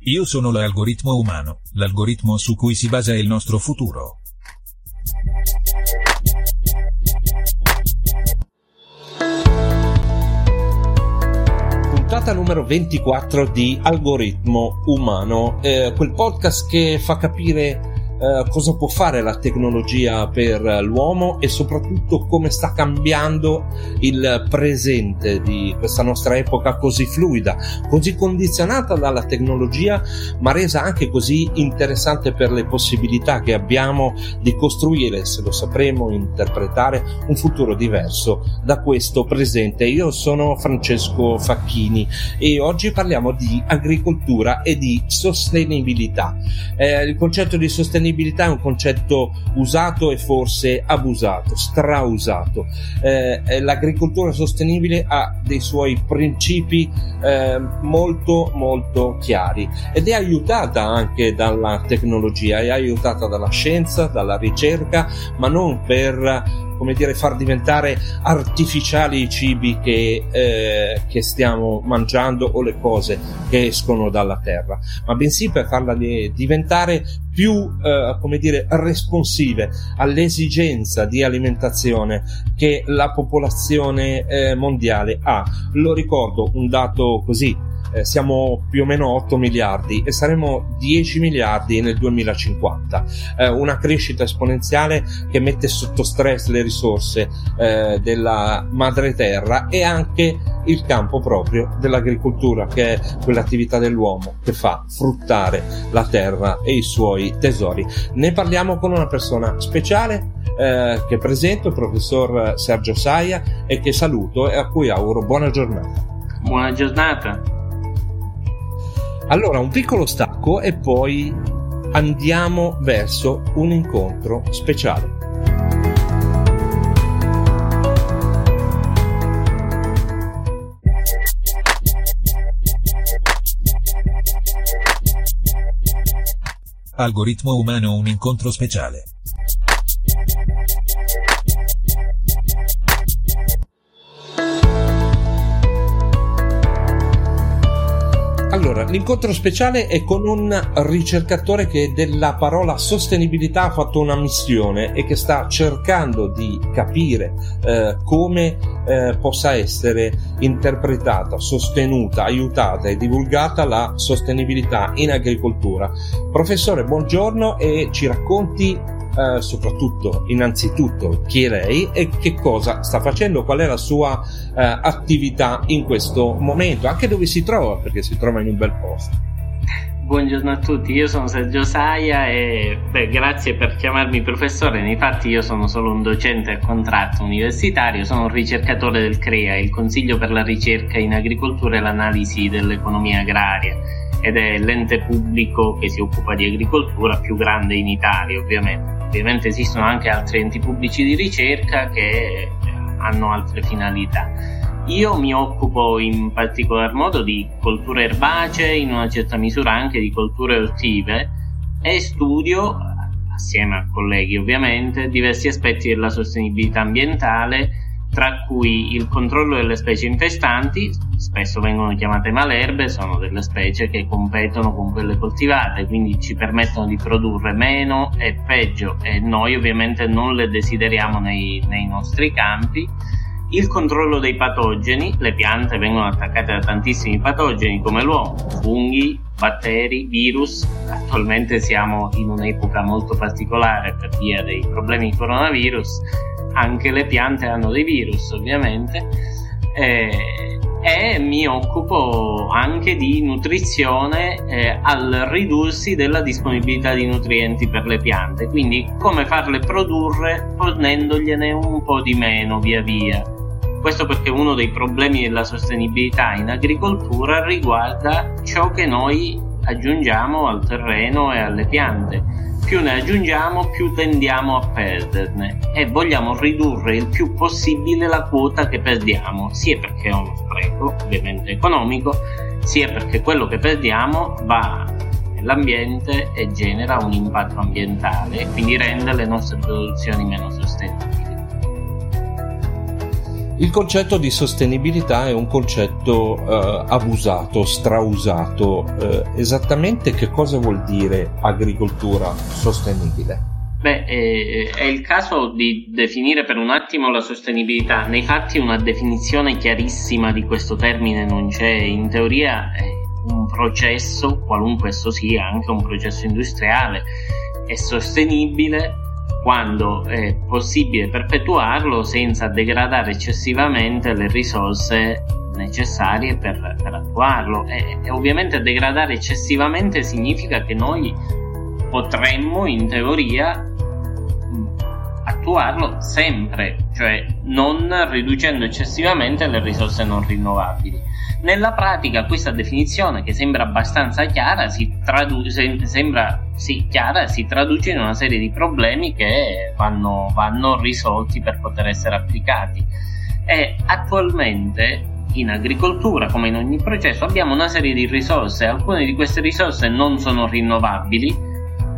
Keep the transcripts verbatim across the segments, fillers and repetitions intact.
Io sono l'algoritmo umano, l'algoritmo su cui si basa il nostro futuro. Puntata numero ventiquattro di Algoritmo Umano, eh, quel podcast che fa capire Uh, cosa può fare la tecnologia per l'uomo e soprattutto come sta cambiando il presente di questa nostra epoca così fluida, così condizionata dalla tecnologia, ma resa anche così interessante per le possibilità che abbiamo di costruire, se lo sapremo interpretare, un futuro diverso da questo presente. Io sono Francesco Facchini e oggi parliamo di agricoltura e di sostenibilità. Eh, il concetto di sostenibilità è un concetto usato e forse abusato, strausato. Eh, l'agricoltura sostenibile ha dei suoi principi eh, molto molto chiari ed è aiutata anche dalla tecnologia, è aiutata dalla scienza, dalla ricerca, ma non per, come dire, far diventare artificiali i cibi che, eh, che stiamo mangiando o le cose che escono dalla terra, ma bensì per farla di- diventare più, eh, come dire, responsive all'esigenza di alimentazione che la popolazione eh, mondiale ha. Lo ricordo, un dato così, eh, siamo più o meno otto miliardi e saremo dieci miliardi nel duemilacinquanta, eh, una crescita esponenziale che mette sotto stress le risorse eh, della madre terra e anche il campo proprio dell'agricoltura, che è quell'attività dell'uomo che fa fruttare la terra e i suoi tesori. Ne parliamo con una persona speciale eh, che presento, il professor Sergio Saia, e che saluto e a cui auguro buona giornata. Buona giornata. Allora, un piccolo stacco e poi andiamo verso un incontro speciale. Algoritmo umano, un incontro speciale. Allora, l'incontro speciale è con un ricercatore che della parola sostenibilità ha fatto una missione e che sta cercando di capire eh, come eh, possa essere interpretata, sostenuta, aiutata e divulgata la sostenibilità in agricoltura. Professore, buongiorno e ci racconti Uh, soprattutto, innanzitutto, chi è lei e che cosa sta facendo, qual è la sua uh, attività in questo momento, anche dove si trova, perché si trova in un bel posto. Buongiorno a tutti, io sono Sergio Saia e beh, grazie per chiamarmi professore. Nei fatti io sono solo un docente a contratto universitario, sono un ricercatore del CREA, il Consiglio per la ricerca in agricoltura e l'analisi dell'economia agraria, ed è l'ente pubblico che si occupa di agricoltura più grande in Italia. Ovviamente Ovviamente esistono anche altri enti pubblici di ricerca che hanno altre finalità. Io mi occupo in particolar modo di colture erbacee, in una certa misura anche di colture ortive, e studio, assieme a colleghi ovviamente, diversi aspetti della sostenibilità ambientale, tra cui il controllo delle specie infestanti, spesso vengono chiamate malerbe, sono delle specie che competono con quelle coltivate, quindi ci permettono di produrre meno e peggio, e noi ovviamente non le desideriamo nei, nei nostri campi. Il controllo dei patogeni, le piante vengono attaccate da tantissimi patogeni come l'uomo, funghi, batteri, virus. Attualmente siamo in un'epoca molto particolare per via dei problemi di coronavirus, anche le piante hanno dei virus ovviamente, eh, e mi occupo anche di nutrizione eh, al ridursi della disponibilità di nutrienti per le piante, quindi come farle produrre fornendogliene un po' di meno via via. Questo perché uno dei problemi della sostenibilità in agricoltura riguarda ciò che noi aggiungiamo al terreno e alle piante. Più ne aggiungiamo, più tendiamo a perderne e vogliamo ridurre il più possibile la quota che perdiamo, sia perché è uno spreco, ovviamente economico, sia perché quello che perdiamo va nell'ambiente e genera un impatto ambientale, quindi rende le nostre produzioni meno sostenibili. Il concetto di sostenibilità è un concetto eh, abusato, strausato. Eh, esattamente che cosa vuol dire agricoltura sostenibile? Beh, eh, è il caso di definire per un attimo la sostenibilità. Nei fatti una definizione chiarissima di questo termine non c'è. In teoria è un processo, qualunque esso sia, anche un processo industriale, è sostenibile quando è possibile perpetuarlo senza degradare eccessivamente le risorse necessarie per, per attuarlo. E, e ovviamente degradare eccessivamente significa che noi potremmo in teoria attuarlo sempre, cioè non riducendo eccessivamente le risorse non rinnovabili. Nella pratica questa definizione, che sembra abbastanza chiara, si traduce, sembra sì, chiara, si traduce in una serie di problemi che vanno, vanno risolti per poter essere applicati. E attualmente in agricoltura, come in ogni processo, abbiamo una serie di risorse. Alcune di queste risorse non sono rinnovabili,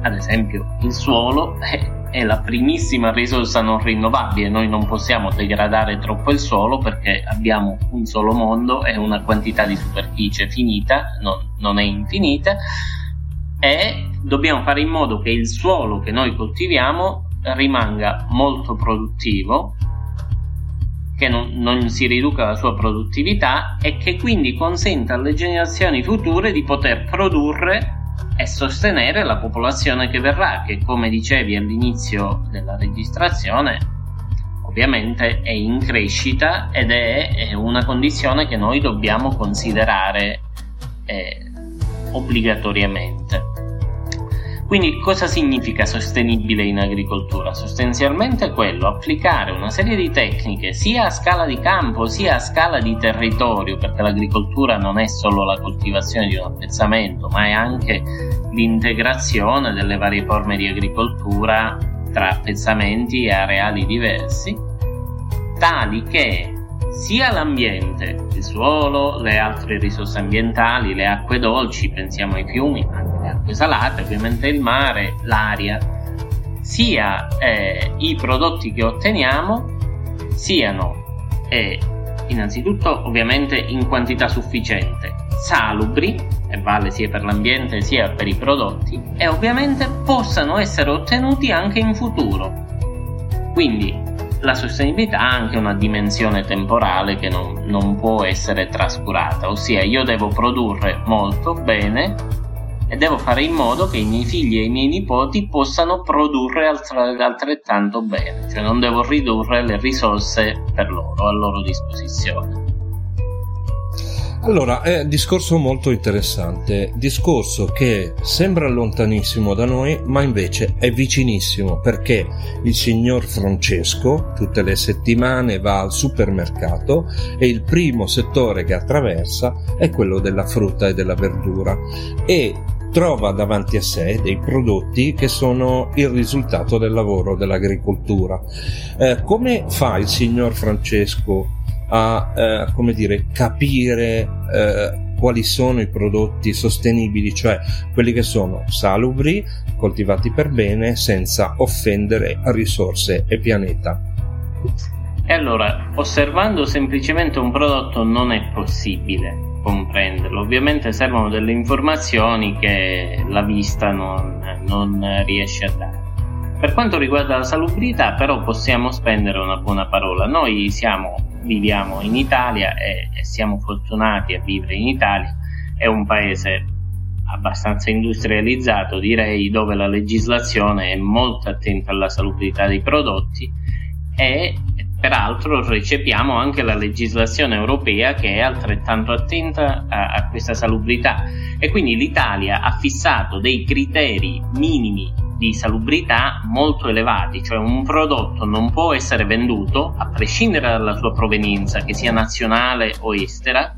ad esempio il suolo eh, è la primissima risorsa non rinnovabile. Noi non possiamo degradare troppo il suolo perché abbiamo un solo mondo e una quantità di superficie finita, non, non è infinita, e dobbiamo fare in modo che il suolo che noi coltiviamo rimanga molto produttivo, che non, non si riduca la sua produttività e che quindi consenta alle generazioni future di poter produrre e sostenere la popolazione che verrà, che, come dicevi all'inizio della registrazione, ovviamente è in crescita ed è, è una condizione che noi dobbiamo considerare eh, obbligatoriamente. Quindi cosa significa sostenibile in agricoltura? Sostanzialmente quello, applicare una serie di tecniche sia a scala di campo sia a scala di territorio, perché l'agricoltura non è solo la coltivazione di un appezzamento, ma è anche l'integrazione delle varie forme di agricoltura tra appezzamenti e areali diversi, tali che sia l'ambiente, il suolo, le altre risorse ambientali, le acque dolci, pensiamo ai fiumi, ma anche le acque salate, ovviamente il mare, l'aria, sia eh, i prodotti che otteniamo siano eh, innanzitutto ovviamente in quantità sufficiente, salubri, e vale sia per l'ambiente sia per i prodotti, e ovviamente possano essere ottenuti anche in futuro. Quindi la sostenibilità ha anche una dimensione temporale che non, non può essere trascurata, ossia io devo produrre molto bene e devo fare in modo che i miei figli e i miei nipoti possano produrre altrettanto bene, cioè non devo ridurre le risorse per loro, a loro disposizione. Allora, è un discorso molto interessante, discorso che sembra lontanissimo da noi, ma invece è vicinissimo, perché il signor Francesco tutte le settimane va al supermercato e il primo settore che attraversa è quello della frutta e della verdura e trova davanti a sé dei prodotti che sono il risultato del lavoro dell'agricoltura. Eh, come fa il signor Francesco a eh, come dire, capire eh, quali sono i prodotti sostenibili, cioè quelli che sono salubri, coltivati per bene, senza offendere risorse e pianeta? E allora, osservando semplicemente un prodotto non è possibile comprenderlo, ovviamente servono delle informazioni che la vista non, non riesce a dare. Per quanto riguarda la salubrità, però, possiamo spendere una buona parola. Noi siamo viviamo in Italia e siamo fortunati a vivere in Italia, è un paese abbastanza industrializzato, direi, dove la legislazione è molto attenta alla salubrità dei prodotti e peraltro recepiamo anche la legislazione europea che è altrettanto attenta a, a questa salubrità, e quindi l'Italia ha fissato dei criteri minimi di salubrità molto elevati, cioè un prodotto non può essere venduto a prescindere dalla sua provenienza, che sia nazionale o estera,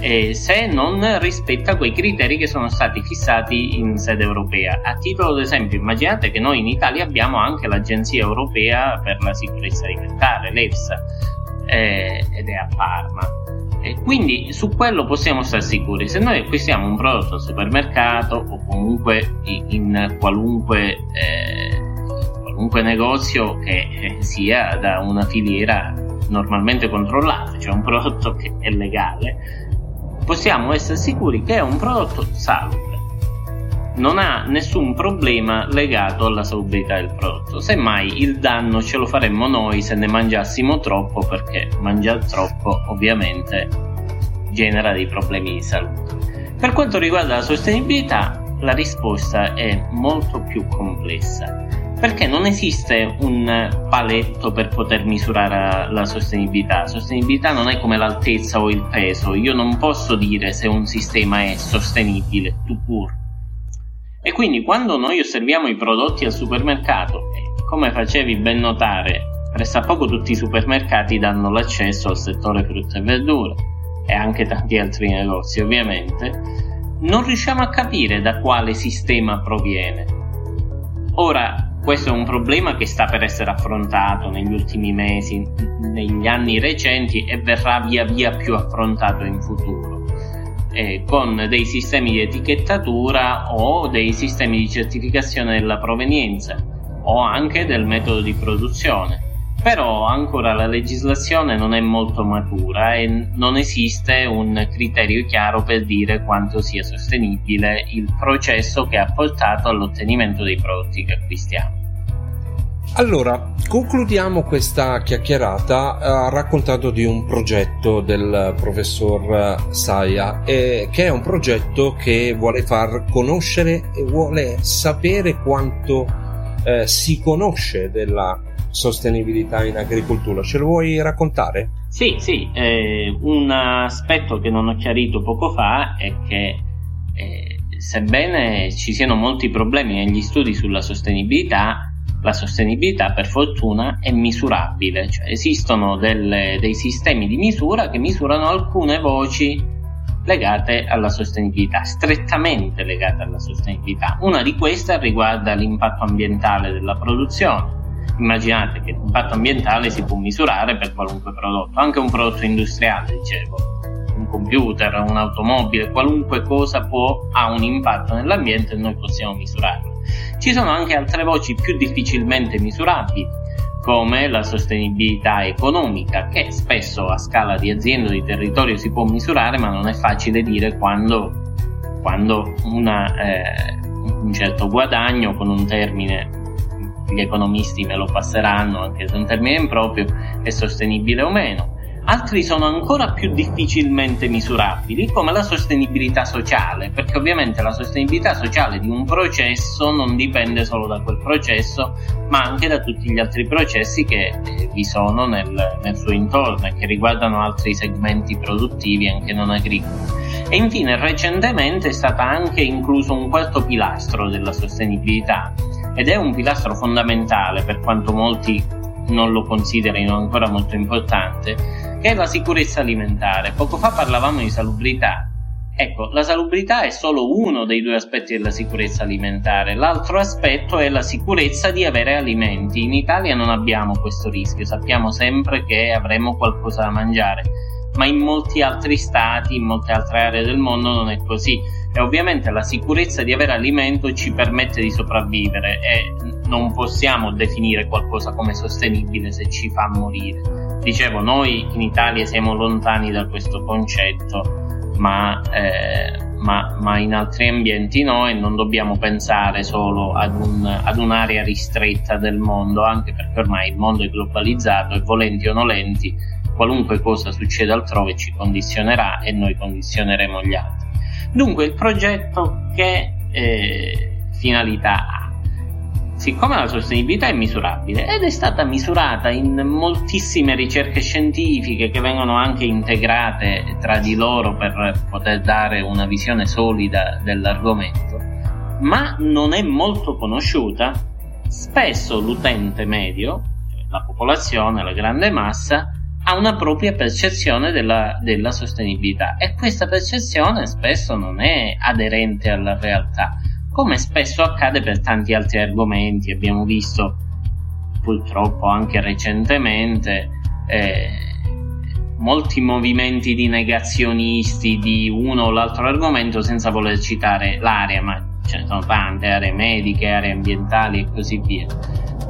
eh, se non rispetta quei criteri che sono stati fissati in sede europea. A titolo d'esempio, immaginate che noi in Italia abbiamo anche l'Agenzia Europea per la Sicurezza Alimentare, l'EFSA, eh, ed è a Parma. E quindi su quello possiamo stare sicuri. Se noi acquistiamo un prodotto al supermercato o comunque in qualunque, eh, qualunque negozio che sia da una filiera normalmente controllata, cioè un prodotto che è legale, possiamo essere sicuri che è un prodotto salubre, non ha nessun problema legato alla salubrità del prodotto. Semmai il danno ce lo faremmo noi se ne mangiassimo troppo, perché mangiare troppo ovviamente genera dei problemi di salute. Per quanto riguarda la sostenibilità, la risposta è molto più complessa, perché non esiste un paletto per poter misurare la sostenibilità. La sostenibilità non è come l'altezza o il peso. Io non posso dire se un sistema è sostenibile tout court. E quindi quando noi osserviamo i prodotti al supermercato, e come facevi ben notare, pressappoco tutti i supermercati danno l'accesso al settore frutta e verdura, e anche tanti altri negozi ovviamente, non riusciamo a capire da quale sistema proviene. Ora, questo è un problema che sta per essere affrontato negli ultimi mesi, negli anni recenti, e verrà via via più affrontato in futuro. Eh, con dei sistemi di etichettatura o dei sistemi di certificazione della provenienza o anche del metodo di produzione. Però ancora la legislazione non è molto matura e non esiste un criterio chiaro per dire quanto sia sostenibile il processo che ha portato all'ottenimento dei prodotti che acquistiamo. Allora, concludiamo questa chiacchierata eh, raccontando di un progetto del professor Saia, eh, che è un progetto che vuole far conoscere e vuole sapere quanto eh, si conosce della sostenibilità in agricoltura. Ce lo vuoi raccontare? Sì, sì. Eh, un aspetto che non ho chiarito poco fa è che eh, sebbene ci siano molti problemi negli studi sulla sostenibilità, la sostenibilità per fortuna è misurabile, cioè esistono delle, dei sistemi di misura che misurano alcune voci legate alla sostenibilità, strettamente legate alla sostenibilità. Una di queste riguarda l'impatto ambientale della produzione. Immaginate che l'impatto ambientale si può misurare per qualunque prodotto, anche un prodotto industriale, dicevo, un computer, un'automobile, qualunque cosa può, ha un impatto nell'ambiente e noi possiamo misurarlo. Ci sono anche altre voci più difficilmente misurabili, come la sostenibilità economica, che spesso a scala di azienda o di territorio si può misurare, ma non è facile dire quando, quando una, eh, un certo guadagno, con un termine, gli economisti me lo passeranno anche se è un termine improprio, è sostenibile o meno. Altri sono ancora più difficilmente misurabili, come la sostenibilità sociale, perché ovviamente la sostenibilità sociale di un processo non dipende solo da quel processo, ma anche da tutti gli altri processi che eh, vi sono nel, nel suo intorno e che riguardano altri segmenti produttivi anche non agricoli. E infine, recentemente è stato anche incluso un quarto pilastro della sostenibilità, ed è un pilastro fondamentale, per quanto molti non lo considerino ancora molto importante, che è la sicurezza alimentare. Poco fa parlavamo di salubrità. Ecco, la salubrità è solo uno dei due aspetti della sicurezza alimentare. L'altro aspetto è la sicurezza di avere alimenti. In Italia non abbiamo questo rischio, sappiamo sempre che avremo qualcosa da mangiare, ma in molti altri stati, in molte altre aree del mondo non è così. E ovviamente la sicurezza di avere alimento ci permette di sopravvivere e non possiamo definire qualcosa come sostenibile se ci fa morire. Dicevo, noi in Italia siamo lontani da questo concetto, ma, eh, ma, ma in altri ambienti no, e non dobbiamo pensare solo ad, un, ad un'area ristretta del mondo, anche perché ormai il mondo è globalizzato e, volenti o nolenti, qualunque cosa succeda altrove ci condizionerà e noi condizioneremo gli altri. Dunque, il progetto che eh, finalità ha? Siccome la sostenibilità è misurabile ed è stata misurata in moltissime ricerche scientifiche che vengono anche integrate tra di loro per poter dare una visione solida dell'argomento, ma non è molto conosciuta, spesso l'utente medio, cioè la popolazione, la grande massa, ha una propria percezione della, della sostenibilità, e questa percezione spesso non è aderente alla realtà, come spesso accade per tanti altri argomenti. Abbiamo visto purtroppo anche recentemente eh, molti movimenti di negazionisti di uno o l'altro argomento, senza voler citare l'area, ma ce ne sono tante, aree mediche, aree ambientali e così via.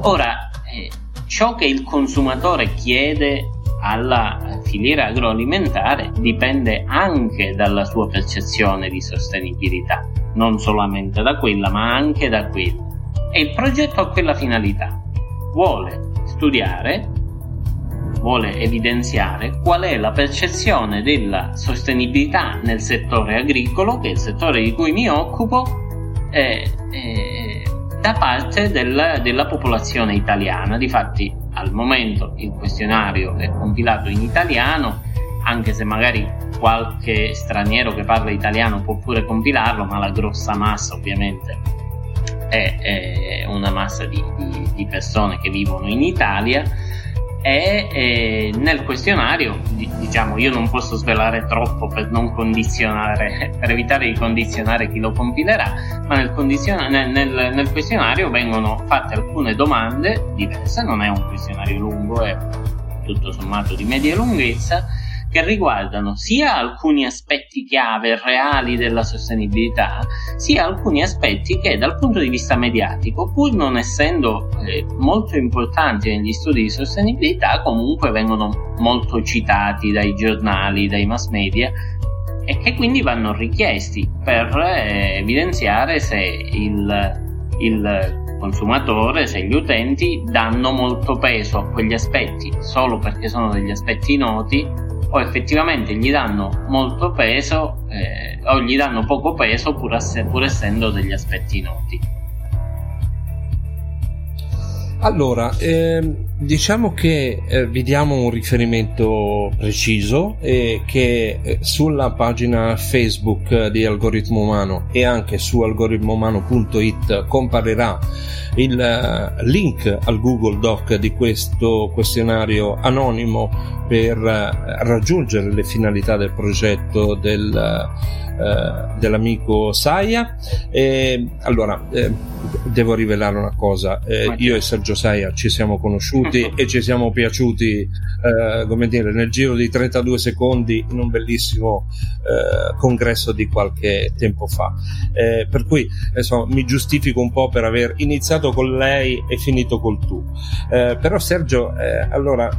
Ora, eh, ciò che il consumatore chiede alla filiera agroalimentare dipende anche dalla sua percezione di sostenibilità, non solamente da quella, ma anche da quella. E il progetto ha quella finalità: vuole studiare, vuole evidenziare qual è la percezione della sostenibilità nel settore agricolo, che è il settore di cui mi occupo, eh, eh, da parte della, della popolazione italiana. Difatti, al momento il questionario è compilato in italiano, anche se magari qualche straniero che parla italiano può pure compilarlo, ma la grossa massa ovviamente è, è una massa di, di, di persone che vivono in Italia, e eh, nel questionario, diciamo, io non posso svelare troppo per non condizionare, per evitare di condizionare chi lo compilerà, ma nel, condiziona- nel, nel, nel questionario vengono fatte alcune domande diverse. Non è un questionario lungo, è tutto sommato di media lunghezza, che riguardano sia alcuni aspetti chiave reali della sostenibilità, sia alcuni aspetti che dal punto di vista mediatico, pur non essendo eh, molto importanti negli studi di sostenibilità, comunque vengono molto citati dai giornali, dai mass media, e che quindi vanno richiesti per eh, evidenziare se il, il consumatore, se gli utenti danno molto peso a quegli aspetti solo perché sono degli aspetti noti, o effettivamente gli danno molto peso eh, o gli danno poco peso pur, ass- pur essendo degli aspetti noti. Allora, eh, diciamo che eh, vi diamo un riferimento preciso, eh, che sulla pagina Facebook di Algoritmo Umano e anche su algoritmo umano punto it comparirà il uh, link al Google Doc di questo questionario anonimo per raggiungere le finalità del progetto del, eh, dell'amico Saia. E, allora, eh, devo rivelare una cosa, eh, io e Sergio Saia ci siamo conosciuti e ci siamo piaciuti eh, come dire, nel giro di trentadue secondi in un bellissimo eh, congresso di qualche tempo fa, eh, per cui insomma, mi giustifico un po' per aver iniziato con lei e finito col tu, eh, però Sergio, eh, allora,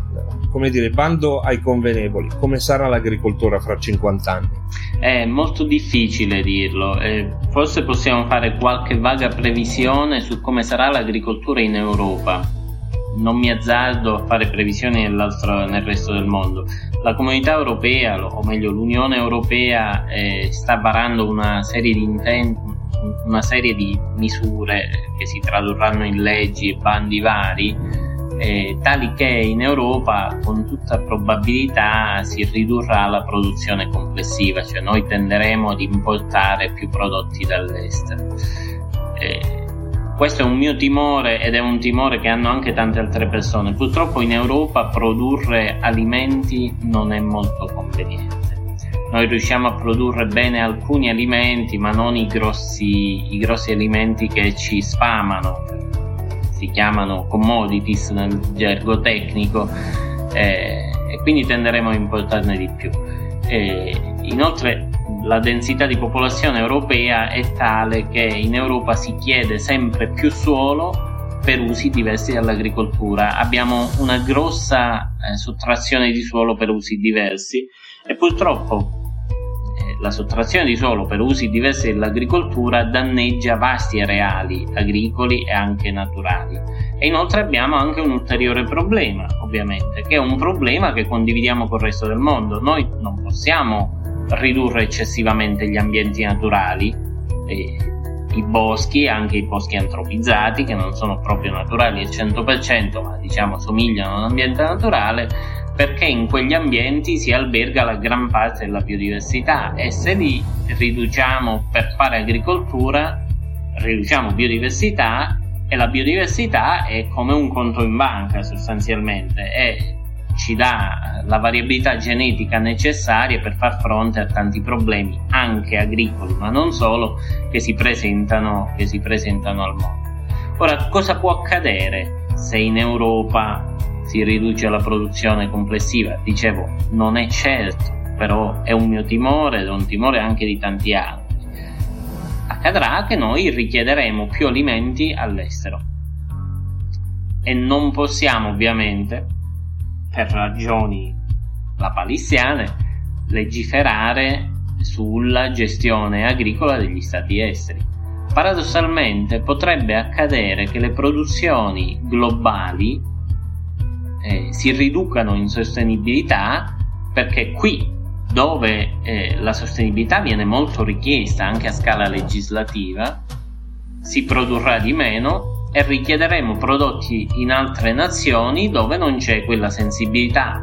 come dire, bando ai convenevoli, come sarà l'agricoltura fra cinquanta anni? È molto difficile dirlo, eh, forse possiamo fare qualche vaga previsione su come sarà l'agricoltura in Europa. Non mi azzardo a fare previsioni nel resto del mondo. La comunità europea, o meglio l'Unione Europea, eh, sta varando una serie di intenti, una serie di misure che si tradurranno in leggi e bandi vari, Eh, tali che in Europa con tutta probabilità si ridurrà la produzione complessiva, cioè noi tenderemo ad importare più prodotti dall'estero. Eh, questo è un mio timore, ed è un timore che hanno anche tante altre persone. Purtroppo in Europa produrre alimenti non è molto conveniente. Noi riusciamo a produrre bene alcuni alimenti, ma non i grossi, i grossi alimenti che ci sfamano, si chiamano commodities nel gergo tecnico, eh, e quindi tenderemo a importarne di più. Eh, inoltre la densità di popolazione europea è tale che in Europa si chiede sempre più suolo per usi diversi dall'agricoltura. Abbiamo una grossa eh, sottrazione di suolo per usi diversi, e purtroppo la sottrazione di suolo per usi diversi dell'agricoltura danneggia vasti areali agricoli e anche naturali. E inoltre abbiamo anche un ulteriore problema, ovviamente, che è un problema che condividiamo col resto del mondo. Noi non possiamo ridurre eccessivamente gli ambienti naturali, eh, i boschi, anche i boschi antropizzati, che non sono proprio naturali al cento per cento, ma diciamo somigliano all'ambiente naturale, perché in quegli ambienti si alberga la gran parte della biodiversità, e se li riduciamo per fare agricoltura riduciamo biodiversità, e la biodiversità è come un conto in banca sostanzialmente, e ci dà la variabilità genetica necessaria per far fronte a tanti problemi, anche agricoli, ma non solo, che si presentano, che si presentano al mondo. Ora, cosa può accadere se in Europa si riduce la produzione complessiva? Dicevo, non è certo, però è un mio timore, ed è un timore anche di tanti altri. Accadrà che noi richiederemo più alimenti all'estero, e non possiamo, ovviamente, per ragioni lapalissiane, legiferare sulla gestione agricola degli stati esteri. Paradossalmente potrebbe accadere che le produzioni globali eh, si riducano in sostenibilità, perché qui dove eh, la sostenibilità viene molto richiesta anche a scala legislativa si produrrà di meno, e richiederemo prodotti in altre nazioni dove non c'è quella sensibilità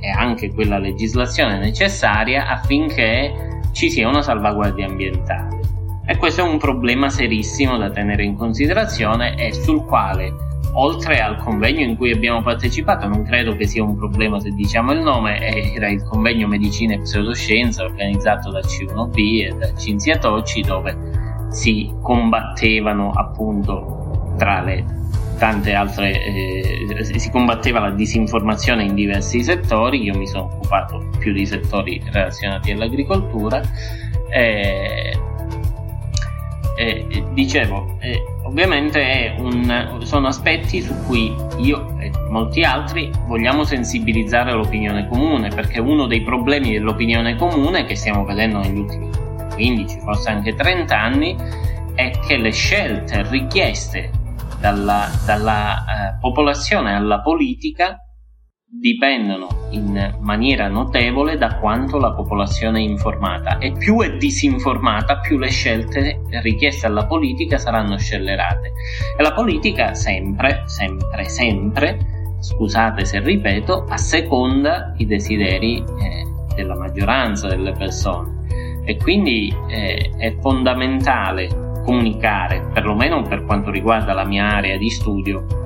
e anche quella legislazione necessaria affinché ci sia una salvaguardia ambientale. E questo è un problema serissimo da tenere in considerazione, e sul quale, oltre al convegno in cui abbiamo partecipato, non credo che sia un problema se diciamo il nome, era il convegno Medicina e Pseudoscienza organizzato da C uno B e da Cinzia Tocci, dove si combattevano appunto tra le tante altre, eh, si combatteva la disinformazione in diversi settori. Io mi sono occupato più di settori relazionati all'agricoltura. Eh, Eh, dicevo, eh, ovviamente è un, sono aspetti su cui io e molti altri vogliamo sensibilizzare l'opinione comune, perché uno dei problemi dell'opinione comune che stiamo vedendo negli ultimi quindici, forse anche trenta anni, è che le scelte richieste dalla, dalla eh, popolazione alla politica dipendono in maniera notevole da quanto la popolazione è informata, e più è disinformata più le scelte richieste alla politica saranno scellerate, e la politica sempre, sempre, sempre, scusate se ripeto, asseconda i desideri eh, della maggioranza delle persone, e quindi eh, è fondamentale comunicare, perlomeno per quanto riguarda la mia area di studio,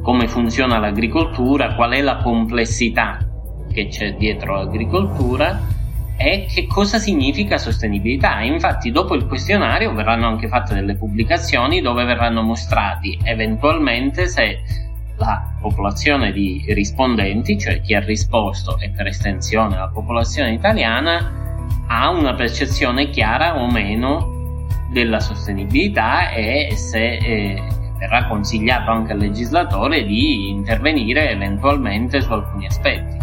come funziona l'agricoltura, qual è la complessità che c'è dietro l'agricoltura e che cosa significa sostenibilità. Infatti dopo il questionario verranno anche fatte delle pubblicazioni dove verranno mostrati eventualmente se la popolazione di rispondenti, cioè chi ha risposto e per estensione la popolazione italiana, ha una percezione chiara o meno della sostenibilità, e se eh, verrà consigliato anche al legislatore di intervenire eventualmente su alcuni aspetti.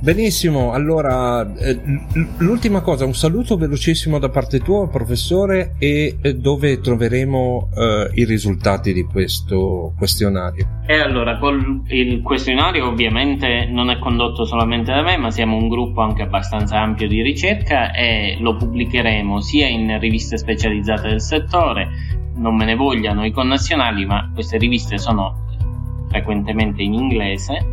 Benissimo, allora l'ultima cosa, un saluto velocissimo da parte tua, professore, e dove troveremo eh, i risultati di questo questionario? E allora, col, il questionario ovviamente non è condotto solamente da me, ma siamo un gruppo anche abbastanza ampio di ricerca, e lo pubblicheremo sia in riviste specializzate del settore. Non me ne vogliano i connazionali, ma queste riviste sono frequentemente in inglese,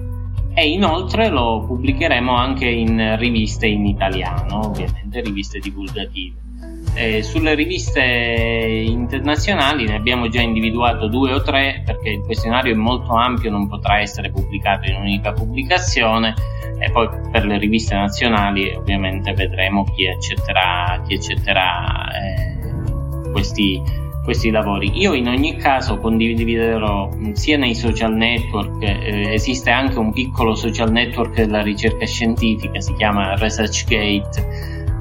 e inoltre lo pubblicheremo anche in riviste in italiano, ovviamente riviste divulgative. E sulle riviste internazionali ne abbiamo già individuato due o tre, perché il questionario è molto ampio, non potrà essere pubblicato in un'unica pubblicazione, e poi per le riviste nazionali ovviamente vedremo chi accetterà, chi accetterà eh, questi questi lavori. Io in ogni caso condividerò sia nei social network, eh, esiste anche un piccolo social network della ricerca scientifica, si chiama ResearchGate,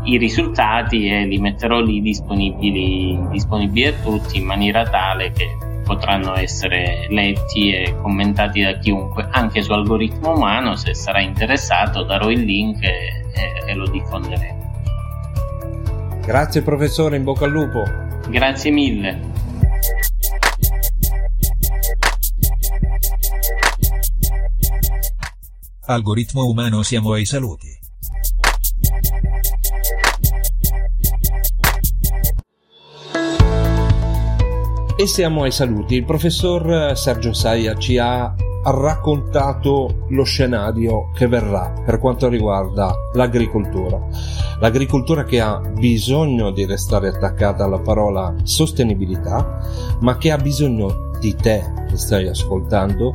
i risultati, e li metterò lì disponibili, disponibili a tutti, in maniera tale che potranno essere letti e commentati da chiunque. Anche su Algoritmo Umano, se sarà interessato, darò il link e, e, e lo diffonderemo. Grazie professore, in bocca al lupo. Grazie mille. Algoritmo Umano, siamo ai saluti. E siamo ai saluti. Il professor Sergio Saia ci ha ha raccontato lo scenario che verrà per quanto riguarda l'agricoltura. L'agricoltura che ha bisogno di restare attaccata alla parola sostenibilità, ma che ha bisogno di te che stai ascoltando,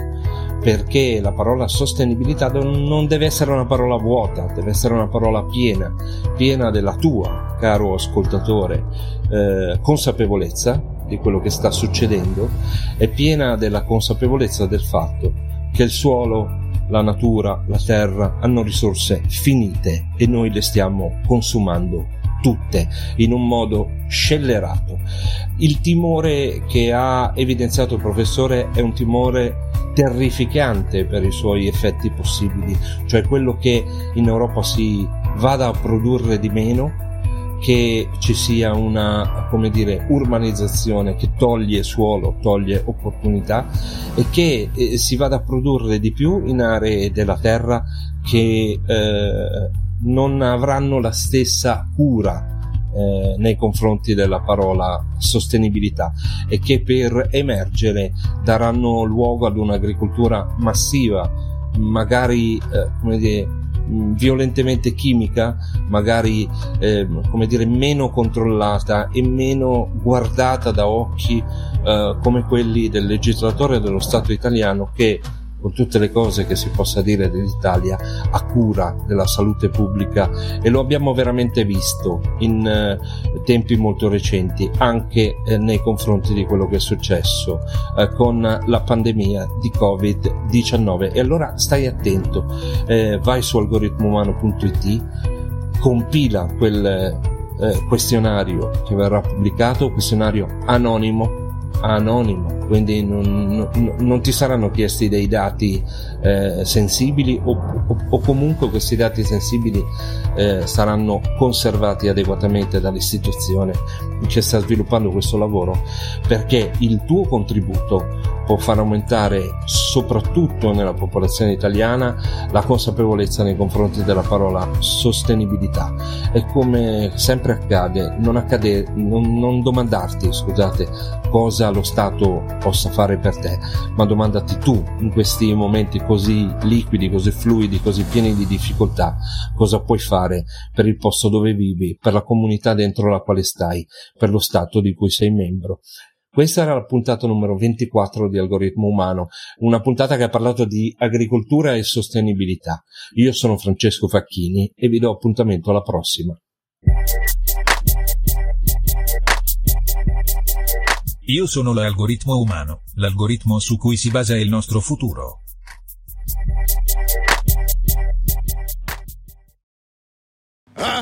perché la parola sostenibilità non deve essere una parola vuota, deve essere una parola piena, piena della tua, caro ascoltatore, eh, consapevolezza di quello che sta succedendo, è piena della consapevolezza del fatto che il suolo, la natura, la terra hanno risorse finite e noi le stiamo consumando tutte in un modo scellerato. Il timore che ha evidenziato il professore è un timore terrificante per i suoi effetti possibili, cioè quello che in Europa si vada a produrre di meno, che ci sia una, come dire, urbanizzazione che toglie suolo, toglie opportunità, e che eh, si vada a produrre di più in aree della terra che eh, non avranno la stessa cura eh, nei confronti della parola sostenibilità, e che per emergere daranno luogo ad un'agricoltura massiva, magari eh, come dire violentemente chimica, magari eh, come dire meno controllata e meno guardata da occhi eh, come quelli del legislatore dello Stato italiano, che con tutte le cose che si possa dire dell'Italia ha cura della salute pubblica, e lo abbiamo veramente visto in eh, tempi molto recenti, anche eh, nei confronti di quello che è successo eh, con la pandemia di covid diciannove. E allora stai attento, eh, vai su algoritmo umano punto it, compila quel eh, questionario che verrà pubblicato, questionario anonimo anonimo, quindi non, non, non ti saranno chiesti dei dati eh, sensibili o, o, o comunque questi dati sensibili eh, saranno conservati adeguatamente dall'istituzione che sta sviluppando questo lavoro, perché il tuo contributo può far aumentare soprattutto nella popolazione italiana la consapevolezza nei confronti della parola sostenibilità. E come sempre accade, non, accade, non, non domandarti scusate, cosa lo Stato possa fare per te, ma domandati tu, in questi momenti così liquidi, così fluidi, così pieni di difficoltà, cosa puoi fare per il posto dove vivi, per la comunità dentro la quale stai, per lo Stato di cui sei membro. Questa era la puntata numero ventiquattro di Algoritmo Umano, una puntata che ha parlato di agricoltura e sostenibilità. Io sono Francesco Facchini e vi do appuntamento alla prossima. Io sono l'algoritmo umano, l'algoritmo su cui si basa il nostro futuro. I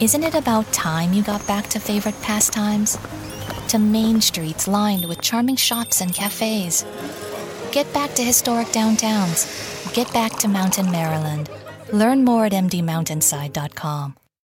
Isn't it about time you got back to favorite pastimes? To main streets lined with charming shops and cafes. Get back to historic downtowns. Get back to Mountain, Maryland. Learn more at m d mountainside dot com.